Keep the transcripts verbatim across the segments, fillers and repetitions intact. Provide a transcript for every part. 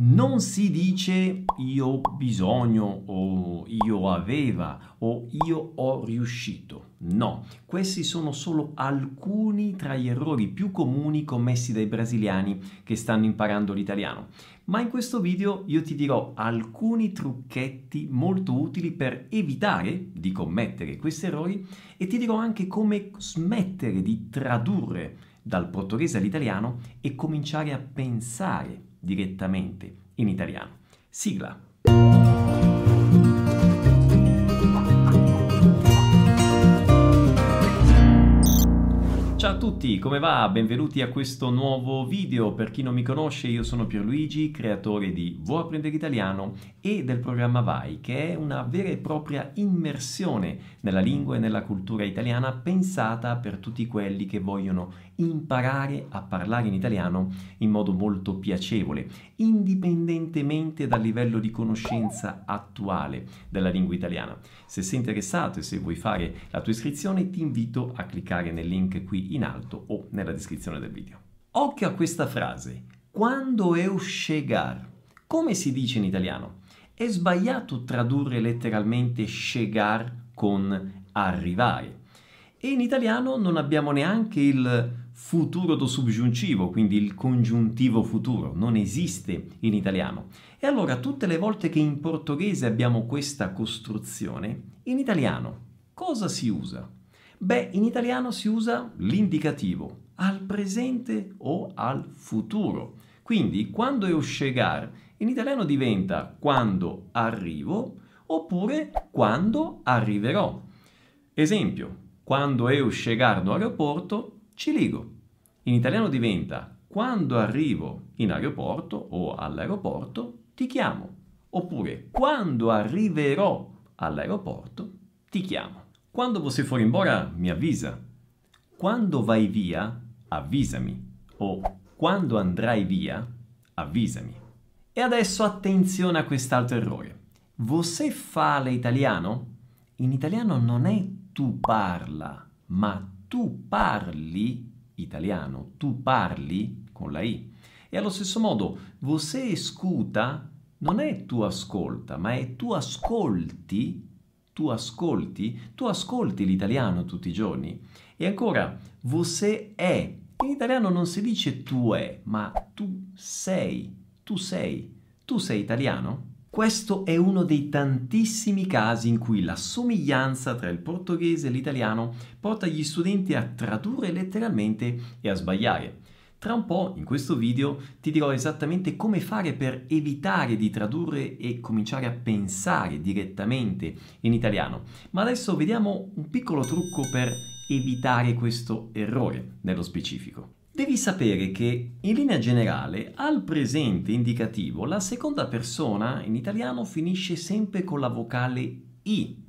non si dice io ho bisogno o io aveva o io ho riuscito. No, questi sono solo alcuni tra gli errori più comuni commessi dai brasiliani che stanno imparando l'italiano. Ma in questo video io ti dirò alcuni trucchetti molto utili per evitare di commettere questi errori e ti dirò anche come smettere di tradurre dal portoghese all'italiano e cominciare a pensare direttamente in italiano. Sigla! Ciao a tutti, come va? Benvenuti a questo nuovo video. Per chi non mi conosce, io sono Pierluigi, creatore di Vuoi apprendere italiano e del programma V A I, che è una vera e propria immersione nella lingua e nella cultura italiana pensata per tutti quelli che vogliono imparare a parlare in italiano in modo molto piacevole, indipendentemente dal livello di conoscenza attuale della lingua italiana. Se sei interessato e se vuoi fare la tua iscrizione, ti invito a cliccare nel link qui in alto o nella descrizione del video. Occhio a questa frase. Quando eu chegar, come si dice in italiano? È sbagliato tradurre letteralmente chegar con arrivare. E in italiano non abbiamo neanche il futuro do subgiuntivo, quindi il congiuntivo futuro, non esiste in italiano. E allora tutte le volte che in portoghese abbiamo questa costruzione, in italiano cosa si usa? Beh, in italiano si usa l'indicativo al presente o al futuro. Quindi, quando eu chegar, in italiano diventa quando arrivo oppure quando arriverò. Esempio, quando eu chegar no aeroporto, ci ligo. In italiano diventa quando arrivo in aeroporto o all'aeroporto, ti chiamo. Oppure, quando arriverò all'aeroporto, ti chiamo. Quando você for embora, mi avvisa. Quando vai via, avvisami. O quando andrai via, avvisami. E adesso attenzione a quest'altro errore. Você fala italiano? In italiano non è tu parla, ma tu parli italiano. Tu parli con la I. E allo stesso modo, você escuta non è tu ascolta, ma è tu ascolti. Tu ascolti, tu ascolti l'italiano tutti i giorni. E ancora, você è. In italiano non si dice tu è, ma tu sei, tu sei, tu sei italiano? Questo è uno dei tantissimi casi in cui la somiglianza tra il portoghese e l'italiano porta gli studenti a tradurre letteralmente e a sbagliare. Tra un po', in questo video, ti dirò esattamente come fare per evitare di tradurre e cominciare a pensare direttamente in italiano. Ma adesso vediamo un piccolo trucco per evitare questo errore nello specifico. Devi sapere che, in linea generale, al presente indicativo, la seconda persona in italiano finisce sempre con la vocale I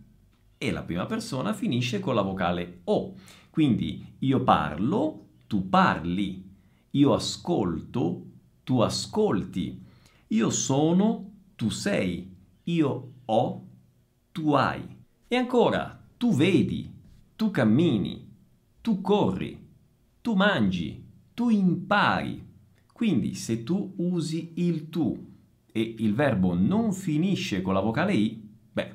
e la prima persona finisce con la vocale O. Quindi, io parlo, tu parli. Io ascolto, tu ascolti. Io sono, tu sei. Io ho, tu hai. E ancora, tu vedi, tu cammini, tu corri, tu mangi, tu impari. Quindi se tu usi il tu e il verbo non finisce con la vocale I, beh,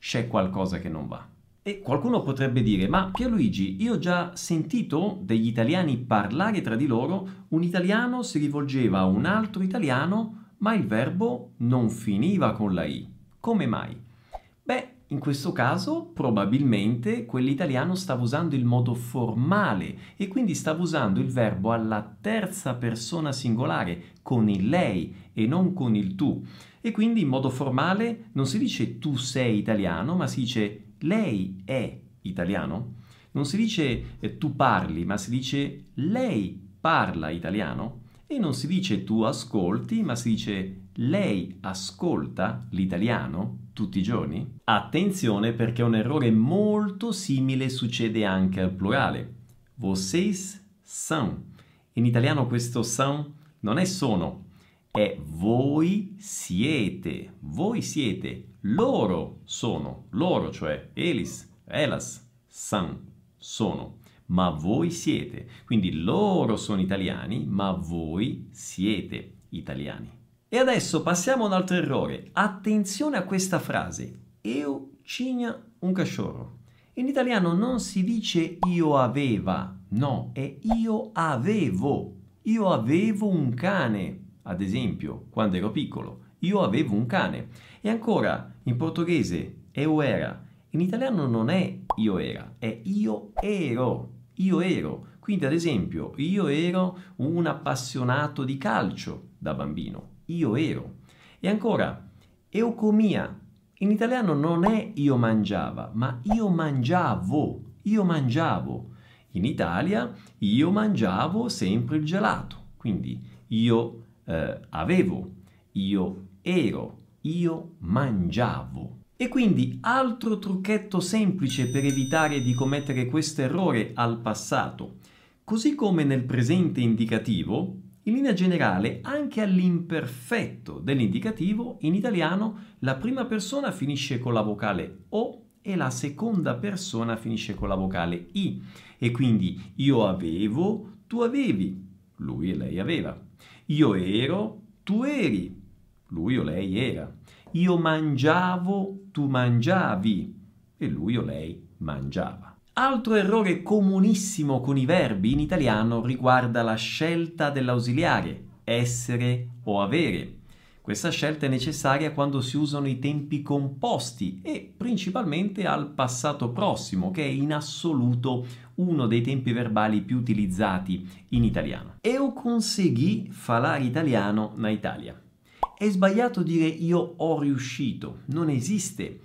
c'è qualcosa che non va. E qualcuno potrebbe dire, ma Pierluigi, io ho già sentito degli italiani parlare tra di loro, un italiano si rivolgeva a un altro italiano, ma il verbo non finiva con la I. Come mai? Beh, in questo caso probabilmente quell'italiano stava usando il modo formale e quindi stava usando il verbo alla terza persona singolare, con il lei e non con il tu. E quindi in modo formale non si dice tu sei italiano, ma si dice lei è italiano? Non si dice eh, tu parli, ma si dice lei parla italiano? E non si dice tu ascolti, ma si dice lei ascolta l'italiano tutti i giorni? Attenzione, perché un errore molto simile succede anche al plurale. Vocês são. In italiano questo são non è sono, è voi siete. Voi siete. Loro sono, loro cioè eles, elas, são, sono, ma voi siete. Quindi loro sono italiani, ma voi siete italiani. E adesso passiamo ad un altro errore. Attenzione a questa frase. Io cigna un cachorro. In italiano non si dice io aveva, no, è io avevo. Io avevo un cane, ad esempio, quando ero piccolo. Io avevo un cane. E ancora, in portoghese, eu era. In italiano non è io era, è io ero. Io ero. Quindi, ad esempio, io ero un appassionato di calcio da bambino. Io ero. E ancora, eu comia. In italiano non è io mangiava, ma io mangiavo. Io mangiavo. In Italia io mangiavo sempre il gelato. Quindi io eh, avevo, io ero, io mangiavo. E quindi altro trucchetto semplice per evitare di commettere questo errore al passato. Così come nel presente indicativo, in linea generale, anche all'imperfetto dell'indicativo, in italiano la prima persona finisce con la vocale O e la seconda persona finisce con la vocale I. E quindi io avevo, tu avevi, lui e lei aveva. Io ero, tu eri, lui o lei era. Io mangiavo, tu mangiavi e lui o lei mangiava. Altro errore comunissimo con i verbi in italiano riguarda la scelta dell'ausiliare, essere o avere. Questa scelta è necessaria quando si usano i tempi composti e principalmente al passato prossimo, che è in assoluto uno dei tempi verbali più utilizzati in italiano. Eu consegui falar italiano na Italia. È sbagliato dire io ho riuscito, non esiste.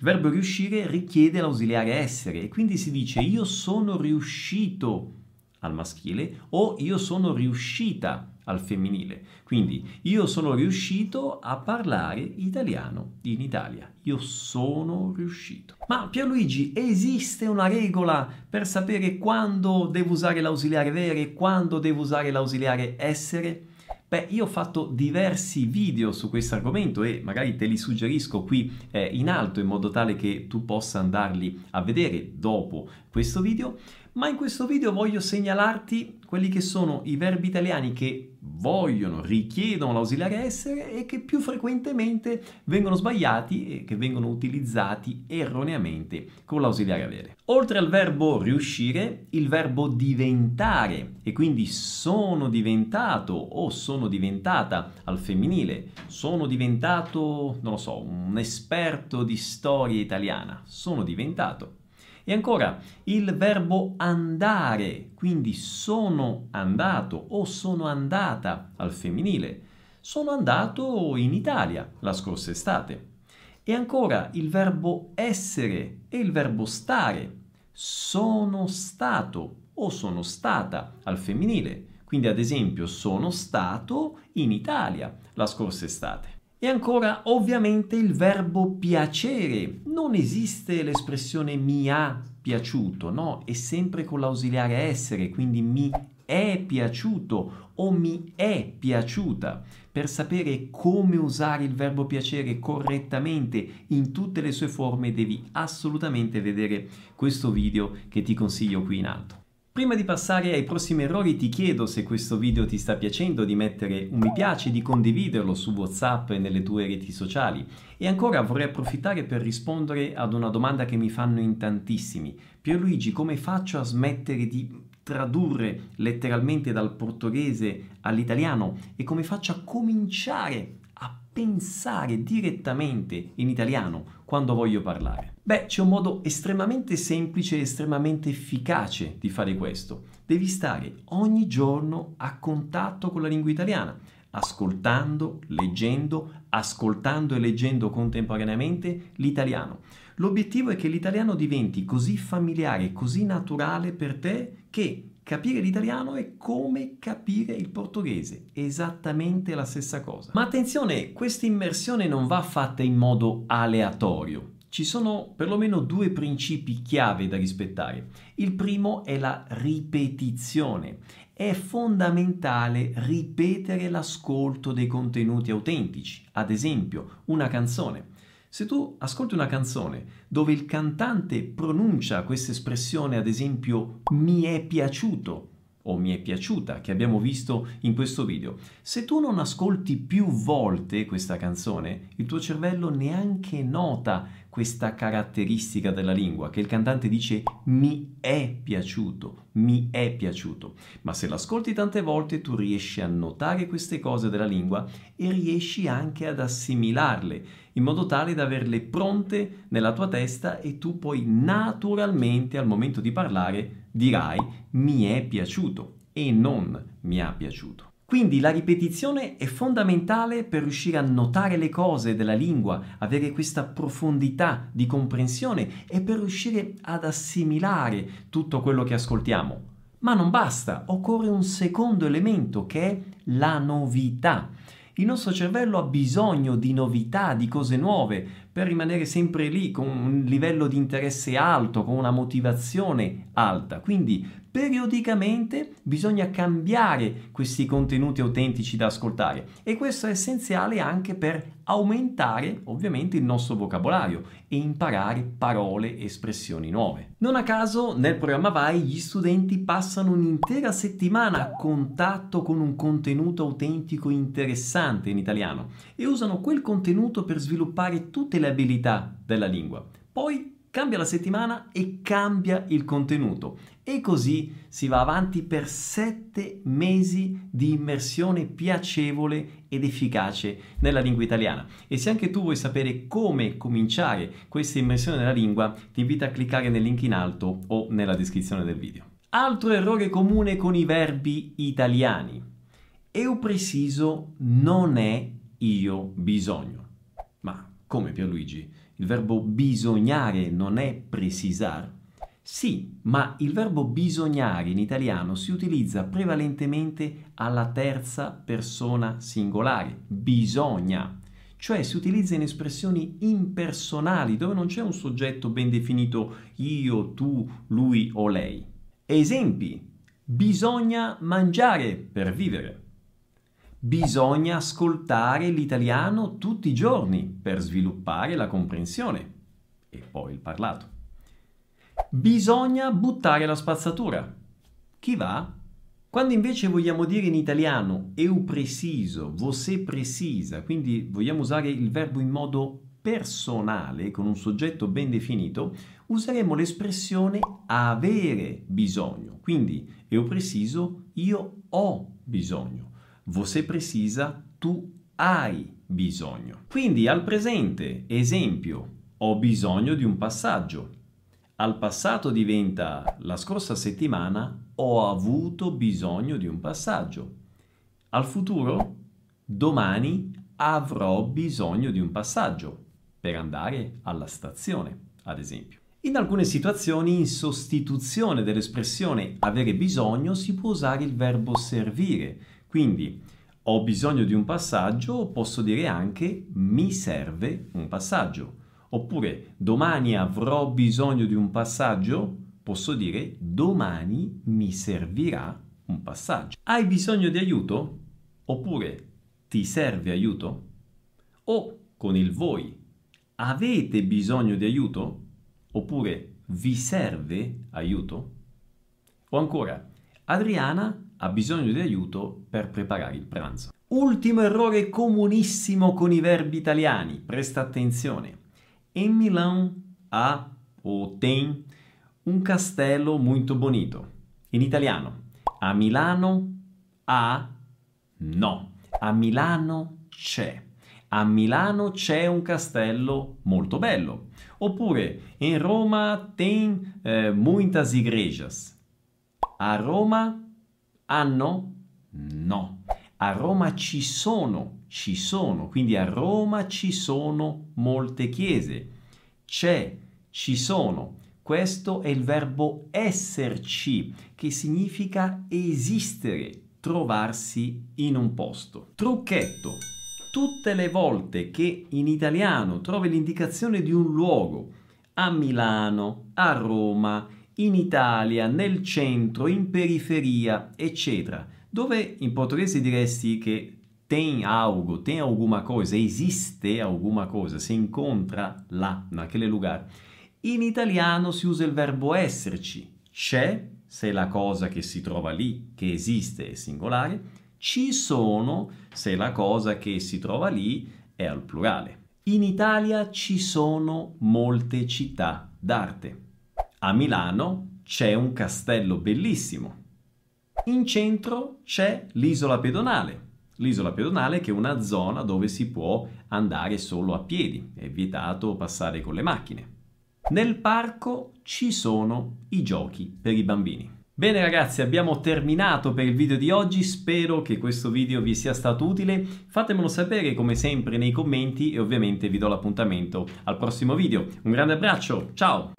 Il verbo riuscire richiede l'ausiliare essere e quindi si dice io sono riuscito al maschile o io sono riuscita al femminile. Quindi io sono riuscito a parlare italiano in Italia. Io sono riuscito. Ma Pierluigi, esiste una regola per sapere quando devo usare l'ausiliare avere e quando devo usare l'ausiliare essere? Beh, io ho fatto diversi video su questo argomento e magari te li suggerisco qui eh, in alto in modo tale che tu possa andarli a vedere dopo questo video, ma in questo video voglio segnalarti quelli che sono i verbi italiani che vogliono, richiedono l'ausiliare essere e che più frequentemente vengono sbagliati e che vengono utilizzati erroneamente con l'ausiliare avere. Oltre al verbo riuscire, il verbo diventare e quindi sono diventato o sono diventata al femminile, sono diventato, non lo so, un esperto di storia italiana, sono diventato. E ancora il verbo andare, quindi sono andato o sono andata al femminile. Sono andato in Italia la scorsa estate. E ancora il verbo essere e il verbo stare. Sono stato o sono stata al femminile. Quindi ad esempio sono stato in Italia la scorsa estate. E ancora ovviamente il verbo piacere. Non esiste l'espressione mi ha piaciuto, no? È sempre con l'ausiliare essere, quindi mi è piaciuto o mi è piaciuta. Per sapere come usare il verbo piacere correttamente in tutte le sue forme devi assolutamente vedere questo video che ti consiglio qui in alto. Prima di passare ai prossimi errori ti chiedo, se questo video ti sta piacendo, di mettere un mi piace, di condividerlo su WhatsApp e nelle tue reti sociali. E ancora vorrei approfittare per rispondere ad una domanda che mi fanno in tantissimi. Pierluigi, come faccio a smettere di tradurre letteralmente dal portoghese all'italiano e come faccio a cominciare a pensare direttamente in italiano quando voglio parlare? Beh, c'è un modo estremamente semplice e estremamente efficace di fare questo. Devi stare ogni giorno a contatto con la lingua italiana, ascoltando, leggendo, ascoltando e leggendo contemporaneamente l'italiano. L'obiettivo è che l'italiano diventi così familiare, così naturale per te che capire l'italiano è come capire il portoghese, esattamente la stessa cosa. Ma attenzione, questa immersione non va fatta in modo aleatorio. Ci sono perlomeno due principi chiave da rispettare. Il primo è la ripetizione. È fondamentale ripetere l'ascolto dei contenuti autentici, ad esempio una canzone. Se tu ascolti una canzone dove il cantante pronuncia questa espressione, ad esempio mi è piaciuto o mi è piaciuta che abbiamo visto in questo video. Se tu non ascolti più volte questa canzone, il tuo cervello neanche nota questa caratteristica della lingua, che il cantante dice mi è piaciuto, mi è piaciuto. Ma se l'ascolti tante volte tu riesci a notare queste cose della lingua e riesci anche ad assimilarle, in modo tale da averle pronte nella tua testa e tu poi naturalmente al momento di parlare dirai mi è piaciuto e non mi ha piaciuto. Quindi la ripetizione è fondamentale per riuscire a notare le cose della lingua, avere questa profondità di comprensione e per riuscire ad assimilare tutto quello che ascoltiamo. Ma non basta, occorre un secondo elemento che è la novità. Il nostro cervello ha bisogno di novità, di cose nuove, per rimanere sempre lì con un livello di interesse alto, con una motivazione alta. Quindi periodicamente bisogna cambiare questi contenuti autentici da ascoltare e questo è essenziale anche per aumentare ovviamente il nostro vocabolario e imparare parole e espressioni nuove. Non a caso nel programma VAI gli studenti passano un'intera settimana a contatto con un contenuto autentico interessante in italiano e usano quel contenuto per sviluppare tutte le abilità della lingua. Poi cambia la settimana e cambia il contenuto e così si va avanti per sette mesi di immersione piacevole ed efficace nella lingua italiana. E se anche tu vuoi sapere come cominciare questa immersione nella lingua, ti invito a cliccare nel link in alto o nella descrizione del video. Altro errore comune con i verbi italiani. Eu preciso non è io bisogno. Ma come, Pierluigi? Il verbo bisognare non è precisar? Sì, ma il verbo bisognare in italiano si utilizza prevalentemente alla terza persona singolare, bisogna. Cioè si utilizza in espressioni impersonali dove non c'è un soggetto ben definito io, tu, lui o lei. Esempi: bisogna mangiare per vivere. Bisogna ascoltare l'italiano tutti i giorni per sviluppare la comprensione e poi il parlato. Bisogna buttare la spazzatura. Chi va? Quando invece vogliamo dire in italiano eu preciso, você precisa, quindi vogliamo usare il verbo in modo personale, con un soggetto ben definito, useremo l'espressione avere bisogno. Quindi eu preciso, io ho bisogno. Você precisa, tu hai bisogno. Quindi al presente, esempio, ho bisogno di un passaggio. Al passato diventa la scorsa settimana ho avuto bisogno di un passaggio. Al futuro, domani avrò bisogno di un passaggio per andare alla stazione, ad esempio. In alcune situazioni, in sostituzione dell'espressione avere bisogno, si può usare il verbo servire. Quindi ho bisogno di un passaggio, posso dire anche mi serve un passaggio. Oppure domani avrò bisogno di un passaggio, posso dire domani mi servirà un passaggio. Hai bisogno di aiuto? Oppure ti serve aiuto? O con il voi, avete bisogno di aiuto? Oppure vi serve aiuto? O ancora, Adriana ha bisogno di aiuto per preparare il pranzo. Ultimo errore comunissimo con i verbi italiani, presta attenzione. Em Milão há o tem un castello muito bonito. In italiano, a Milano ha no, a Milano c'è. A Milano c'è un castello molto bello. Oppure, in Roma tem eh, muitas igrejas. A Roma hanno? No. A Roma ci sono, ci sono, quindi a Roma ci sono molte chiese. C'è, ci sono. Questo è il verbo esserci, che significa esistere, trovarsi in un posto. Trucchetto. Tutte le volte che in italiano trovi l'indicazione di un luogo, a Milano, a Roma, in Italia, nel centro, in periferia, eccetera, dove in portoghese diresti che tem algo, tem alguma cosa, esiste alguma cosa, si incontra là, naquele lugar. In italiano si usa il verbo esserci, c'è, se la cosa che si trova lì, che esiste, è singolare, ci sono se la cosa che si trova lì è al plurale. In Italia ci sono molte città d'arte. A Milano c'è un castello bellissimo. In centro c'è l'isola pedonale. L'isola pedonale che è una zona dove si può andare solo a piedi, è vietato passare con le macchine. Nel parco ci sono i giochi per i bambini. Bene ragazzi, abbiamo terminato per il video di oggi, spero che questo video vi sia stato utile, fatemelo sapere come sempre nei commenti e ovviamente vi do l'appuntamento al prossimo video. Un grande abbraccio, ciao!